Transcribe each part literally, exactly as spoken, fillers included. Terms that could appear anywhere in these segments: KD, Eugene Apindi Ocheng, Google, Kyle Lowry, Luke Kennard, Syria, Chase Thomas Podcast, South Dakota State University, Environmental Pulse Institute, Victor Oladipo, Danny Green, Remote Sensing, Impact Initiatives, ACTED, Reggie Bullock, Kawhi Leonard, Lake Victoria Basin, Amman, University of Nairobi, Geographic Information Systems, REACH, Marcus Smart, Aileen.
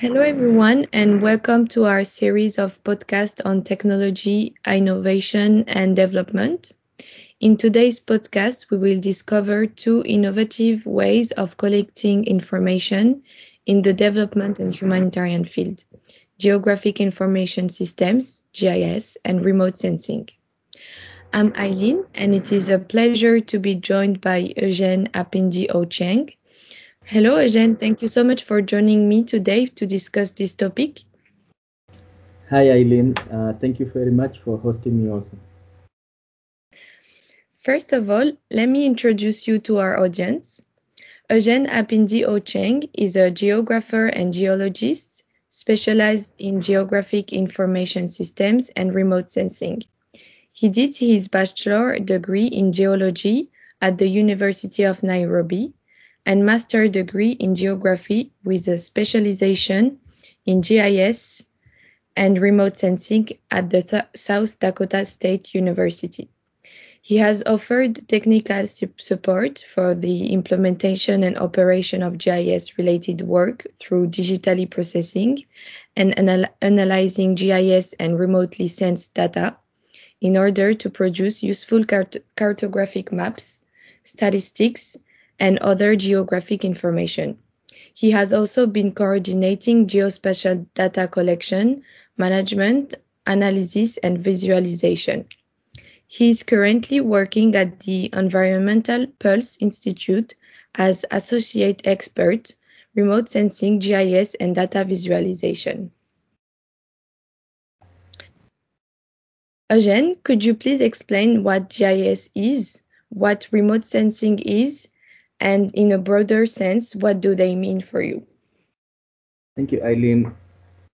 Hello everyone, and welcome to our series of podcasts on technology, innovation and development. In today's podcast, we will discover two innovative ways of collecting information in the development and humanitarian field: Geographic Information Systems, G I S, and Remote Sensing. I'm Aileen, and it is a pleasure to be joined by Eugene Apindi Ocheng. Hello, Eugene. Thank you so much for joining me today to discuss this topic. Hi, Aileen. Uh, thank you very much for hosting me also. First of all, let me introduce you to our audience. Eugene Apindi Ocheng is a geographer and geologist specialized in geographic information systems and remote sensing. He did his bachelor degree in geology at the University of Nairobi and master degree in geography with a specialization in G I S and remote sensing at the Th- South Dakota State University. He has offered technical support for the implementation and operation of G I S-related work through digitally processing and anal- analyzing G I S and remotely sensed data in order to produce useful cart- cartographic maps, statistics, and other geographic information. He has also been coordinating geospatial data collection, management, analysis, and visualization. He is currently working at the Environmental Pulse Institute as Associate Expert, Remote Sensing, G I S, and Data Visualization. Eugene, could you please explain what G I S is, what remote sensing is, and in a broader sense, what do they mean for you? Thank you, Aileen.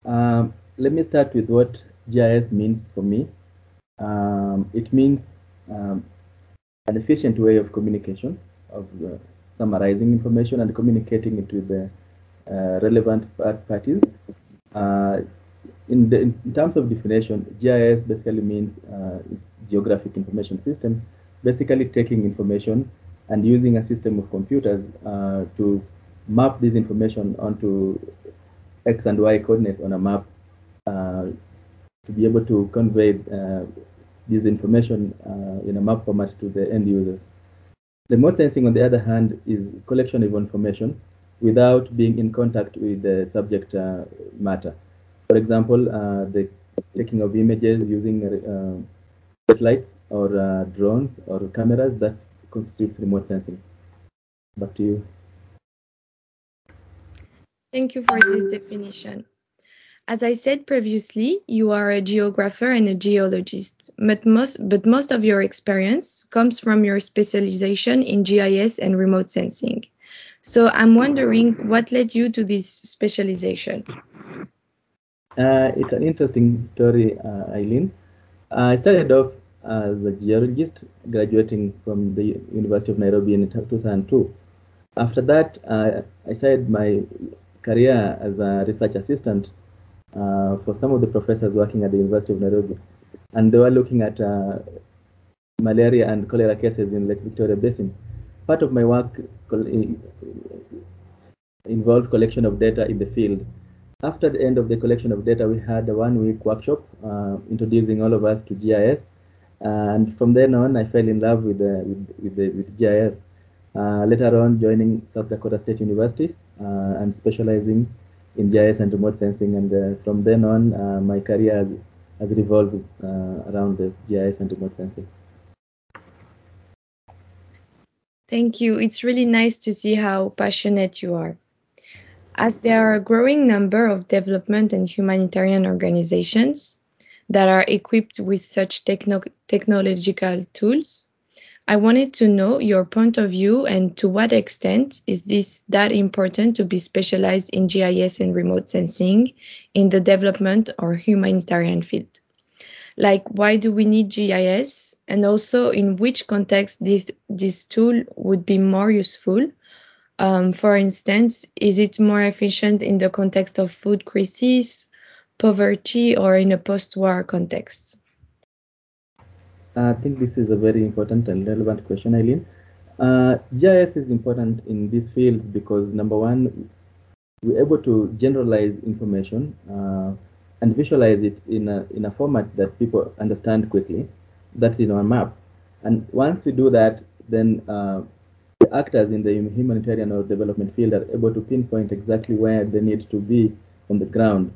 Um, let me start with what G I S means for me. Um, it means um, an efficient way of communication, of uh, summarizing information and communicating it with the uh, relevant parties. Uh, in, the, in terms of definition, G I S basically means uh, Geographic Information System, basically taking information and using a system of computers uh, to map this information onto X and Y coordinates on a map uh, to be able to convey uh, this information uh, in a map format to the end users. Remote sensing, on the other hand, is collection of information without being in contact with the subject uh, matter. For example, uh, the taking of images using uh, satellites or uh, drones or cameras, that constitutes remote sensing. Back to you. Thank you for this definition. As I said previously, you are a geographer and a geologist, but most, but most of your experience comes from your specialization in G I S and remote sensing. So I'm wondering what led you to this specialization? Uh, it's an interesting story, uh, Aileen. I started off as a geologist, graduating from the University of Nairobi in two thousand two. After that, uh, I started my career as a research assistant Uh, for some of the professors working at the University of Nairobi, and they were looking at uh, malaria and cholera cases in Lake Victoria Basin. Part of my work col- involved collection of data in the field. After the end of the collection of data, we had a one-week workshop uh, introducing all of us to G I S, and from then on, I fell in love with the, with, with, the, with G I S. Uh, later on, joining South Dakota State University uh, and specializing in G I S and remote sensing, and uh, from then on, uh, my career has, has revolved uh, around the G I S and remote sensing. Thank you. It's really nice to see how passionate you are. As there are a growing number of development and humanitarian organizations that are equipped with such techno- technological tools, I wanted to know your point of view and to what extent is this that important to be specialized in G I S and remote sensing in the development or humanitarian field? Like, why do we need G I S, and also in which context this, this tool would be more useful? Um, for instance, is it more efficient in the context of food crisis, poverty, or in a post-war context? I think this is a very important and relevant question, Aileen. Uh, G I S is important in this field because, number one, we're able to generalize information uh, and visualize it in a, in a format that people understand quickly. That's in our map. And once we do that, then uh, the actors in the humanitarian or development field are able to pinpoint exactly where they need to be on the ground,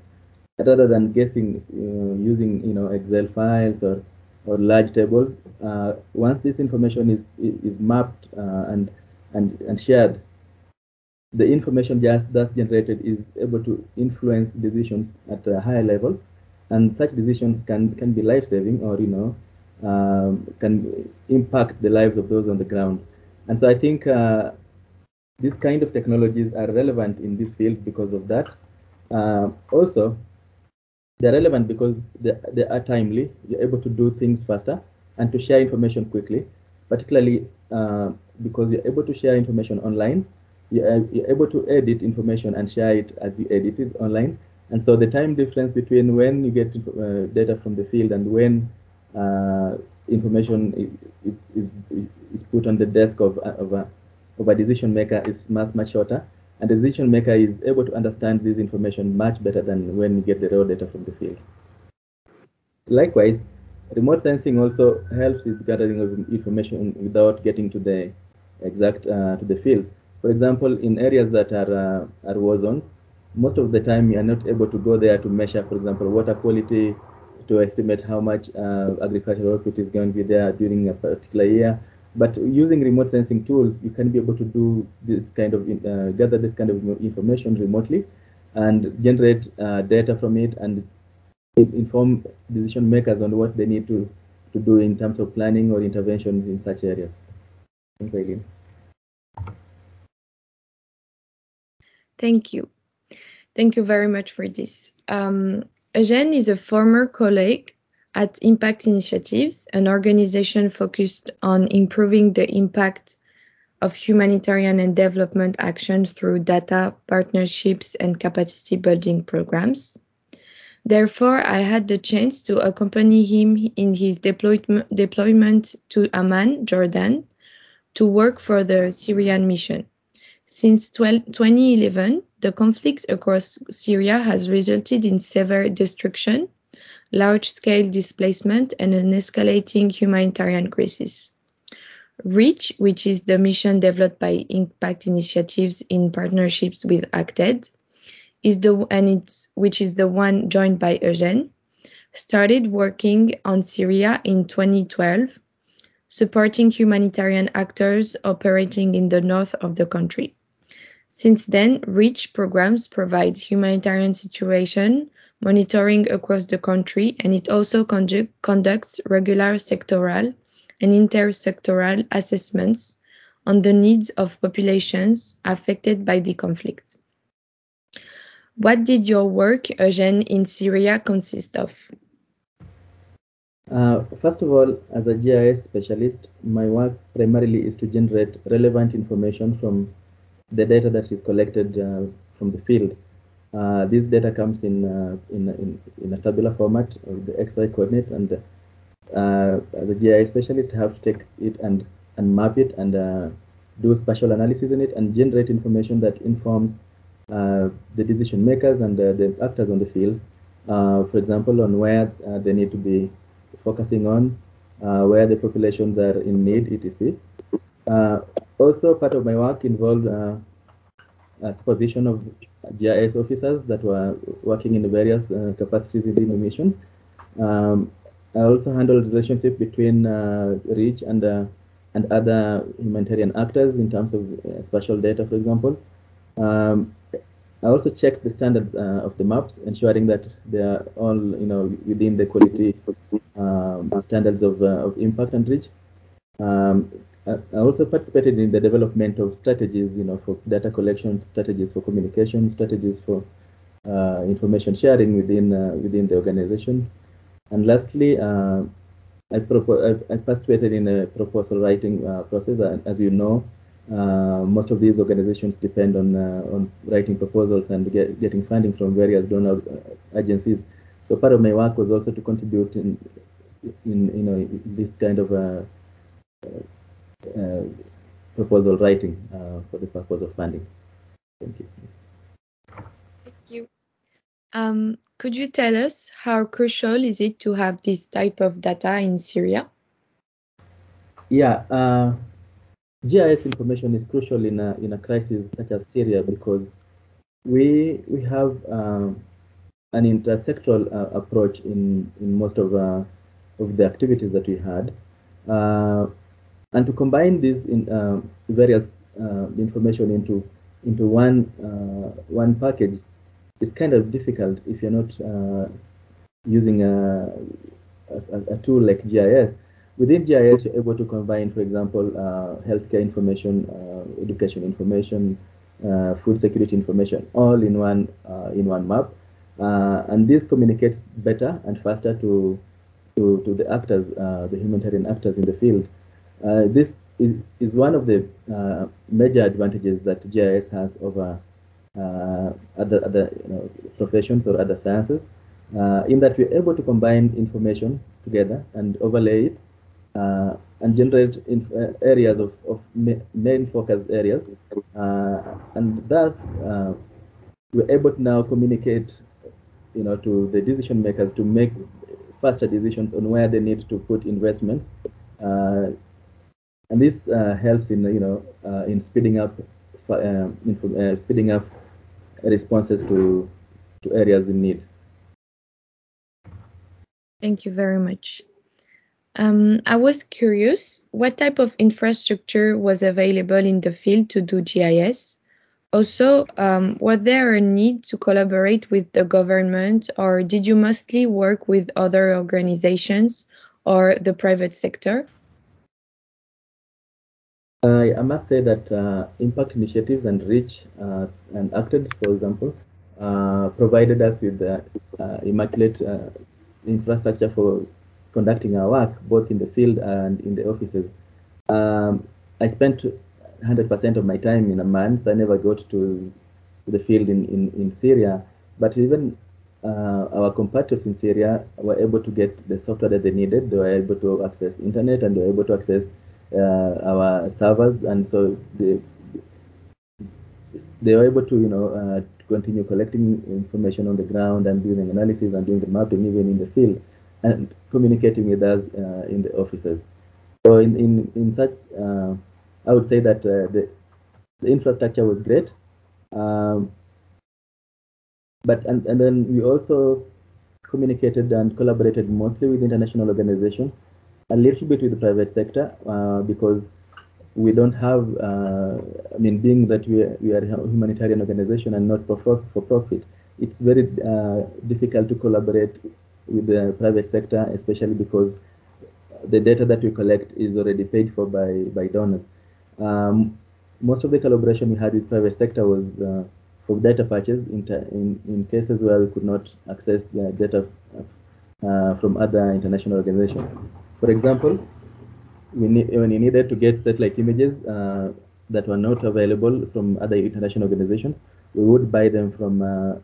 rather than guessing uh, using you know Excel files or or large tables. Uh, once this information is is mapped uh, and and and shared, the information just that's generated is able to influence decisions at a higher level, and such decisions can can be life-saving or you know um, can impact the lives of those on the ground. And so I think uh, these kind of technologies are relevant in this field because of that. Uh, also, they're relevant because they, they are timely. You're able to do things faster and to share information quickly, particularly uh, because you're able to share information online. You're, you're able to edit information and share it as you edit it online. And so the time difference between when you get uh, data from the field and when uh, information is, is, is put on the desk of, of, a, of a decision maker is much, much shorter. And the decision maker is able to understand this information much better than when you get the raw data from the field. Likewise, remote sensing also helps with gathering of information without getting to the exact uh, to the field. For example, in areas that are uh, are war zones, most of the time you are not able to go there to measure, for example, water quality, to estimate how much uh, agricultural output is going to be there during a particular year. But using remote sensing tools, you can be able to do this kind of uh, gather this kind of information remotely, and generate uh, data from it, and inform decision makers on what they need to to do in terms of planning or interventions in such areas. Thanks, Aileen. Thank you, thank you very much for this. Um, Eugene is a former colleague at Impact Initiatives, an organization focused on improving the impact of humanitarian and development action through data, partnerships, and capacity building programs. Therefore, I had the chance to accompany him in his deploy deployment to Amman, Jordan, to work for the Syrian mission. Since twenty eleven, the conflict across Syria has resulted in severe destruction, large-scale displacement, and an escalating humanitarian crisis. REACH, which is the mission developed by Impact Initiatives in partnerships with ACTED, is the and it's which is the one joined by Eugene, started working on Syria in twenty twelve, supporting humanitarian actors operating in the north of the country. Since then, REACH programs provide humanitarian situation monitoring across the country, and it also conduct, conducts regular sectoral and intersectoral assessments on the needs of populations affected by the conflict. What did your work, Eugene, in Syria consist of? Uh, first of all, as a G I S specialist, my work primarily is to generate relevant information from the data that is collected uh, from the field. Uh, this data comes in, uh, in in in a tabular format of the X Y coordinate, and uh, the G I S specialist have to take it and and map it and uh, do spatial analysis in it and generate information that informs uh, the decision makers and the, the actors on the field. Uh, for example, on where uh, they need to be focusing on, uh, where the populations are in need, et cetera. Uh, also, part of my work involved uh, a supervision of G I S officers that were working in various uh, capacities within the mission. Um, I also handled relationship between uh, REACH and uh, and other humanitarian actors in terms of uh, spatial data, for example. Um, I also checked the standards uh, of the maps, ensuring that they are all you know within the quality um, standards of uh, of Impact and REACH. Um, I also participated in the development of strategies, you know, for data collection, strategies for communication, strategies for uh, information sharing within uh, within the organization. And lastly, uh, I, I, I participated in a proposal writing uh, process. And as you know, uh, most of these organizations depend on uh, on writing proposals and get, getting funding from various donor agencies. So part of my work was also to contribute in, in you know, this kind of uh, Uh, proposal writing uh, for the purpose of funding. Thank you. Um, could you tell us how crucial is it to have this type of data in Syria? Yeah, uh, G I S information is crucial in a in a crisis such as Syria because we we have um, an intersectoral uh, approach in in most of uh, of the activities that we had, uh, and to combine these in uh, various uh, information into into one uh, one package is kind of difficult if you're not uh, using a, a a tool like G I S. Within G I S, you're able to combine, for example, uh, healthcare information, uh, education information, uh, food security information, all in one uh, in one map, uh, and this communicates better and faster to to, to the actors, uh, the humanitarian actors in the field. Uh, this is, is one of the uh, major advantages that G I S has over uh, other other you know, professions or other sciences, uh, in that we're able to combine information together and overlay it. Uh, and generate inf- areas of, of ma- main focus areas, uh, and thus uh, we're able to now communicate, you know, to the decision makers to make faster decisions on where they need to put investments, uh, and this uh, helps in, you know, uh, in speeding up, uh, in, uh, speeding up responses to to areas in need. Thank you very much. Um, I was curious, what type of infrastructure was available in the field to do G I S? Also, um, was there a need to collaborate with the government, or did you mostly work with other organizations or the private sector? I, I must say that uh, Impact Initiatives and REACH uh, and ACTED, for example, uh, provided us with uh, uh, immaculate uh, infrastructure for conducting our work, both in the field and in the offices. Um, I spent one hundred percent of my time in Amman, so I never got to the field in, in, in Syria. But even uh, our compatriots in Syria were able to get the software that they needed. They were able to access internet, and they were able to access uh, our servers. And so they, they were able to, you know, uh, to continue collecting information on the ground and doing analysis and doing the mapping even in the field, and communicating with us uh, in the offices. So in, in, in such, uh, I would say that uh, the, the infrastructure was great. Um, but and, and then we also communicated and collaborated mostly with international organizations, a little bit with the private sector, uh, because we don't have, uh, I mean, being that we are, we are a humanitarian organization and not for, for profit, it's very uh, difficult to collaborate with the private sector, especially because the data that we collect is already paid for by, by donors. Um, most of the collaboration we had with private sector was uh, for data patches in, in, in cases where we could not access the data uh, from other international organizations. For example, we need, when you needed to get satellite images uh, that were not available from other international organizations, we would buy them from uh,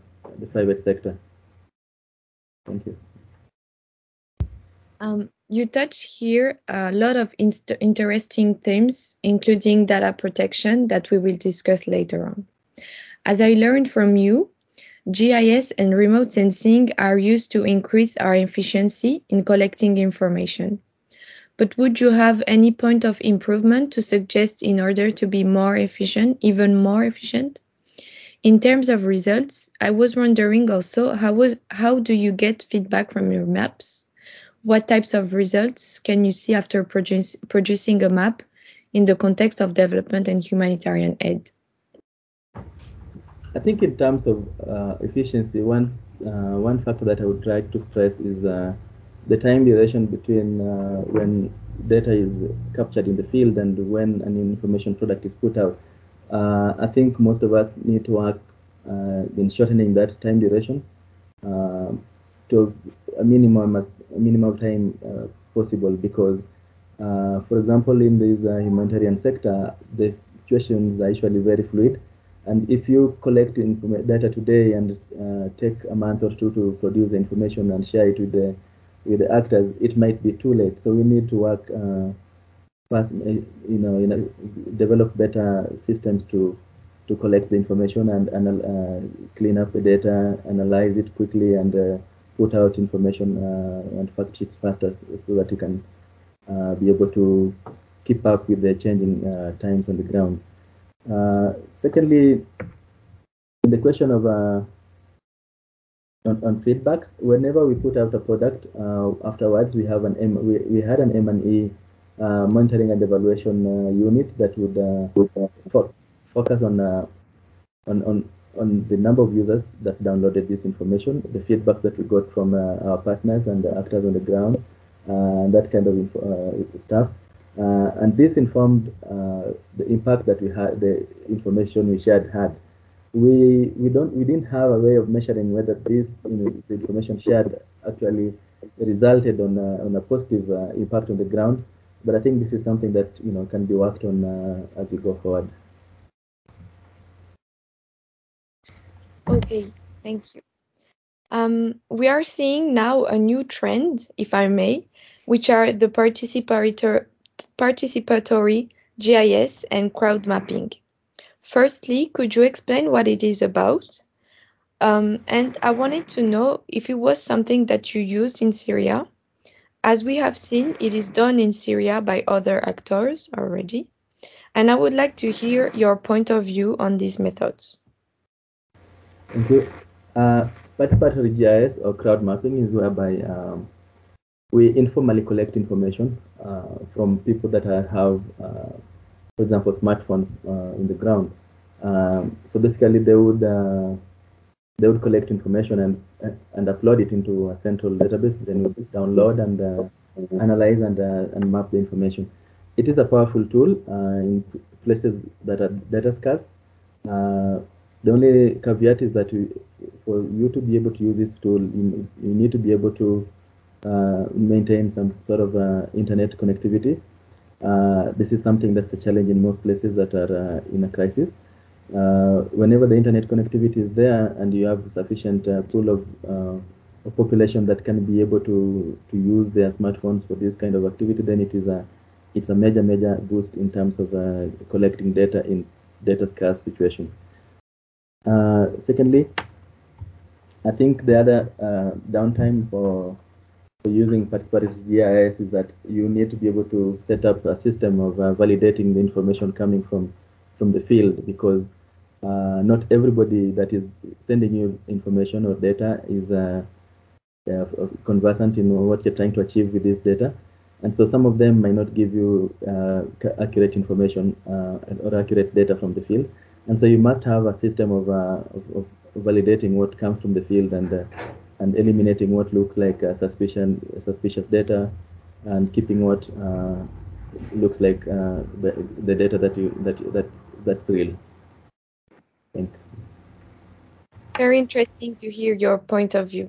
the private sector. Thank you. Um, you touch here a lot of inst- interesting themes, including data protection, that we will discuss later on. As I learned from you, G I S and remote sensing are used to increase our efficiency in collecting information. But would you have any point of improvement to suggest in order to be more efficient, even more efficient? In terms of results, I was wondering also, how was, how do you get feedback from your maps? What types of results can you see after produce, producing a map in the context of development and humanitarian aid? I think in terms of uh, efficiency, one uh, one factor that I would try to stress is uh, the time duration between uh, when data is captured in the field and when an information product is put out. Uh, I think most of us need to work uh, in shortening that time duration uh, to a minimum as minimal time uh, possible, because uh, for example, in this uh, humanitarian sector, the situations are usually very fluid, and if you collect inform- data today and uh, take a month or two to produce the information and share it with the with the actors, it might be too late. So we need to work uh, fast, you know, you know develop better systems to to collect the information and, and uh, clean up the data, analyze it quickly, and uh, put out information uh, and fact sheets faster so that you can uh, be able to keep up with the changing uh, times on the ground. Uh, secondly, in the question of uh, On, on feedbacks, whenever we put out a product, uh, afterwards we have an M, we, we had an M and E uh, monitoring and evaluation uh, unit that would uh, fo focus on, uh, on on on the number of users that downloaded this information, the feedback that we got from uh, our partners and the actors on the ground, uh, and that kind of uh, stuff. Uh, and this informed uh, the impact that we had, the information we shared had. We we don't we didn't have a way of measuring whether this you know, the information shared actually resulted on a, on a positive uh, impact on the ground, but I think this is something that you know can be worked on uh, as we go forward. Okay, thank you. Um, we are seeing now a new trend, if I may, which are the participatory participatory G I S and crowd mapping. Firstly, could you explain what it is about? Um, and I wanted to know if it was something that you used in Syria. As we have seen, it is done in Syria by other actors already. And I would like to hear your point of view on these methods. Thank you. Uh, participatory G I S or crowd mapping is whereby um, we informally collect information uh, from people that have, uh, for example, smartphones uh, in the ground. Um, so basically, they would uh, they would collect information and and upload it into a central database. Then we download and uh, analyze and uh, and map the information. It is a powerful tool uh, in places that are data scarce. Uh, the only caveat is that you, for you to be able to use this tool, you, you need to be able to uh, maintain some sort of uh, internet connectivity. Uh, this is something that's a challenge in most places that are uh, in a crisis. Uh, whenever the internet connectivity is there and you have sufficient uh, pool of uh, a population that can be able to to use their smartphones for this kind of activity, then it is a it's a major major boost in terms of uh, collecting data in data scarce situation. Uh, secondly, I think the other uh, downtime for using participatory G I S is that you need to be able to set up a system of uh, validating the information coming from from the field, because uh, not everybody that is sending you information or data is uh, uh, conversant in what you're trying to achieve with this data, and so some of them might not give you uh, accurate information uh, or accurate data from the field, and so you must have a system of uh, of, of validating what comes from the field and. Uh, And eliminating what looks like uh, suspicion, suspicious data, and keeping what uh, looks like uh, the, the data that you that that that's real. I think. Very interesting to hear your point of view.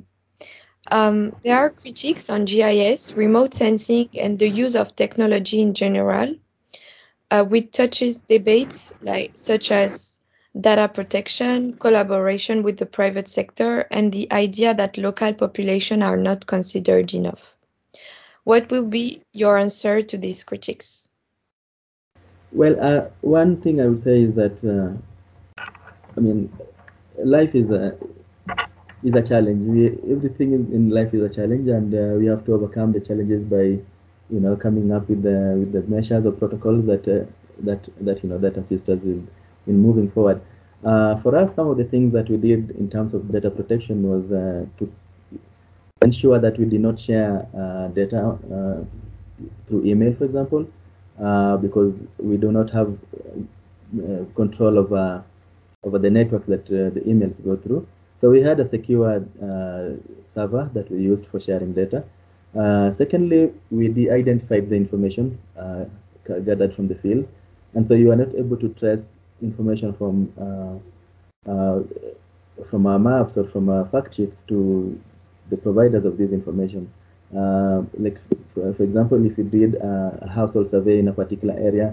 Um, there are critiques on G I S, remote sensing, and the use of technology in general, uh, which touches debates like such as data protection, collaboration with the private sector, and the idea that local populations are not considered enough. What will be your answer to these critics? Well, uh, one thing I would say is that, uh, I mean, life is a, is a challenge. We, everything in life is a challenge, and uh, we have to overcome the challenges by, you know, coming up with the with the measures or protocols that uh, that that you know that assist us in. in moving forward. Uh, for us, some of the things that we did in terms of data protection was uh, to ensure that we did not share uh, data uh, through email, for example, uh, because we do not have uh, control over, over the network that uh, the emails go through. So we had a secure uh, server that we used for sharing data. Uh, secondly, we de-identified the information uh, gathered from the field, and so you are not able to trace information from uh, uh, from our maps or from our fact sheets to the providers of this information. Uh, like, for, for example, if you did a household survey in a particular area,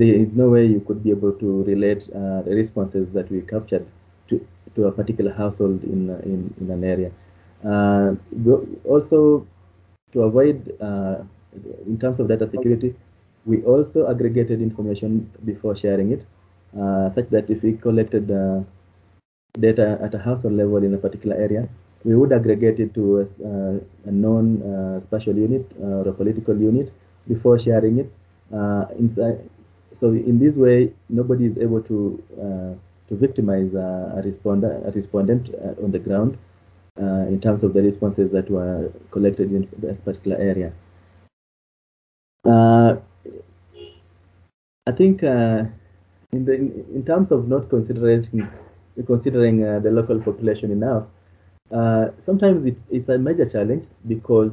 there is no way you could be able to relate uh, the responses that we captured to, to a particular household in in, in an area. Uh, also, to avoid, uh, in terms of data security, we also aggregated information before sharing it. uh, such that if we collected uh, data at a household level in a particular area, we would aggregate it to a, uh, a known uh, spatial unit uh, or a political unit before sharing it. Uh, inside, so in this way, nobody is able to uh, to victimize uh, a respondent, a respondent uh, on the ground uh, in terms of the responses that were collected in that particular area. Uh, I think uh, in the in terms of not considering considering uh, the local population enough, uh, sometimes it's, it's a major challenge because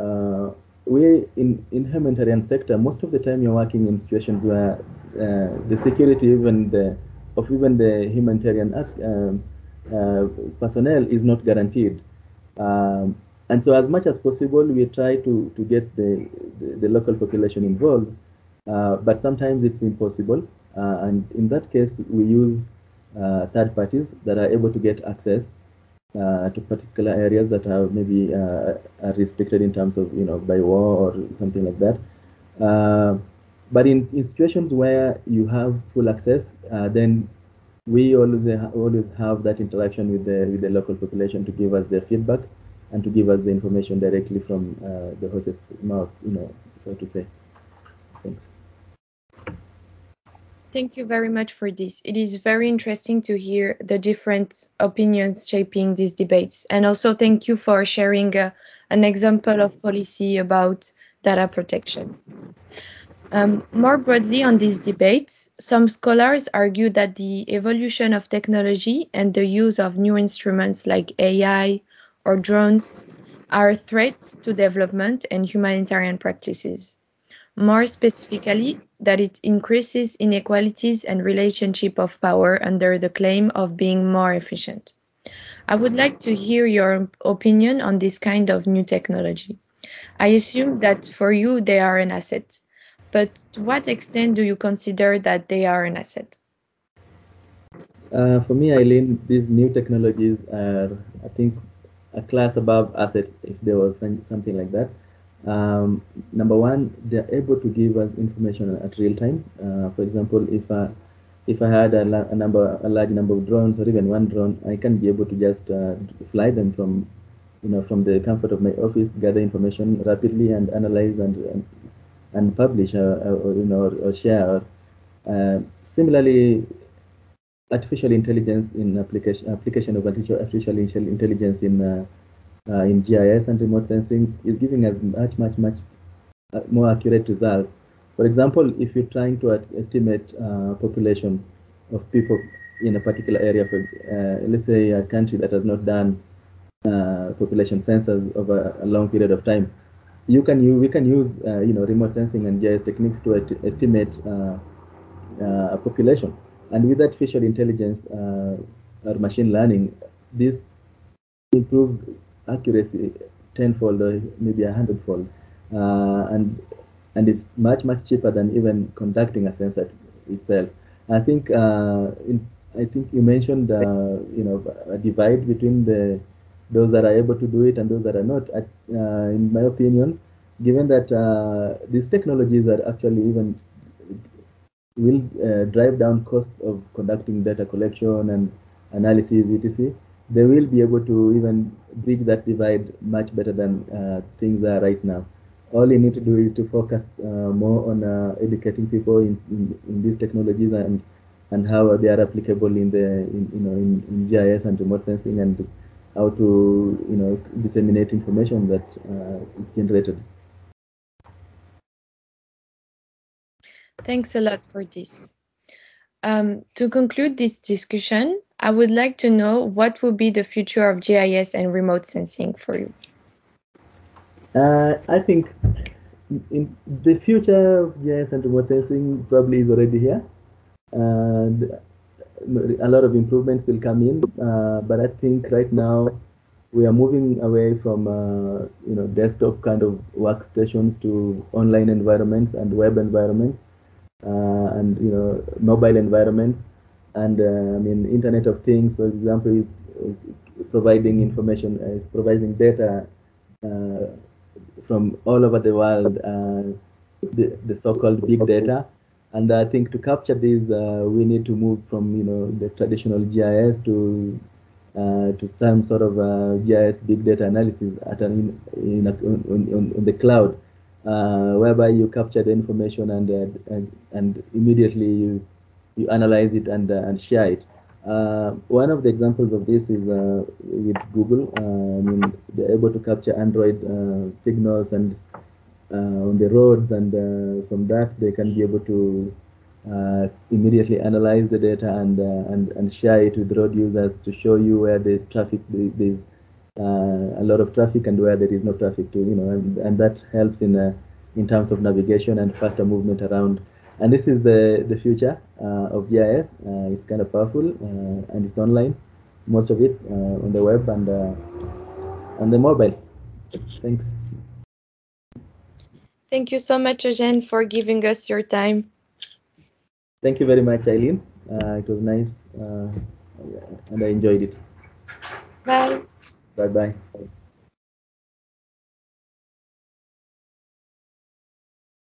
uh, we in in humanitarian sector most of the time you're working in situations where uh, the security even the of even the humanitarian act, um, uh, personnel is not guaranteed. Um, And so, as much as possible, we try to to get the the, the local population involved, uh, but sometimes it's impossible. Uh, and in that case, we use uh, third parties that are able to get access uh, to particular areas that are maybe uh, are restricted in terms of you know by war or something like that. Uh, but in, in situations where you have full access, uh, then we always always have that interaction with the with the local population to give us their feedback and to give us the information directly from uh, the horse's mouth, you know, so to say. Thanks. Thank you very much for this. It is very interesting to hear the different opinions shaping these debates. And also thank you for sharing uh, an example of policy about data protection. Um, more broadly on these debates, some scholars argue that the evolution of technology and the use of new instruments like A I, or drones are threats to development and humanitarian practices. More specifically, that it increases inequalities and relationship of power under the claim of being more efficient. I would like to hear your opinion on this kind of new technology. I assume that for you they are an asset, but to what extent do you consider that they are an asset? Uh, for me, Aileen, these new technologies are, I think, a class above assets, if there was something like that. Um, number one, they're able to give us information at real time. Uh, for example, if I, if I had a, la- a number, a large number of drones, or even one drone, I can be able to just uh, fly them from, you know, from the comfort of my office, gather information rapidly, and analyze and and, and publish, or, or you know, or, or share. Uh, similarly, artificial intelligence in application application of artificial artificial intelligence in uh, uh, in G I S and remote sensing is giving us much much much more accurate results. For example, if you're trying to estimate uh, population of people in a particular area, for uh, let's say a country that has not done uh, population census over a long period of time, you can you we can use uh, you know remote sensing and G I S techniques to at- estimate uh, uh, population. And with artificial intelligence uh, or machine learning, this improves accuracy tenfold or maybe a hundredfold, uh, and and it's much much cheaper than even conducting a census itself. I think uh, in, I think you mentioned uh, you know a divide between the those that are able to do it and those that are not. Uh, in my opinion, given that uh, these technologies are actually even will uh, drive down costs of conducting data collection and analysis, et cetera. They will be able to even bridge that divide much better than uh, things are right now. All you need to do is to focus uh, more on uh, educating people in, in, in these technologies and and how they are applicable in the in, you know in, in G I S and remote sensing, and how to you know disseminate information that uh, is generated. Thanks a lot for this. Um, to conclude this discussion, I would like to know what will be the future of G I S and remote sensing for you. Uh, I think in the future of G I S and remote sensing probably is already here. Uh, a lot of improvements will come in, uh, but I think right now we are moving away from uh, you know desktop kind of workstations to online environments and web environments. Uh, and you know mobile environments, and uh, I mean Internet of Things, for example, is, is providing information, uh, is providing data uh, from all over the world. Uh, the, the so-called big data And I think to capture these, uh, we need to move from, you know, the traditional G I S to uh, to some sort of uh, G I S big data analysis at an in, in a, on, on the cloud, uh, whereby you capture the information and uh, and, and immediately you you analyze it and uh, and share it. Uh, one of the examples of this is uh, with Google. Uh, I mean, they're able to capture Android uh, signals and. Uh, on the roads, and uh, from that they can be able to uh, immediately analyze the data and uh, and and share it with road users to show you where the traffic there's uh, a lot of traffic and where there is no traffic to you know and, and that helps in uh, in terms of navigation and faster movement around. And this is the the future uh, of G I S. Uh, it's kind of powerful uh, and it's online, most of it uh, on the web and uh, on the mobile. Thanks. Thank you so much, Eugene, for giving us your time. Thank you very much, Aileen. Uh, it was nice, uh, and I enjoyed it. Bye. Bye-bye.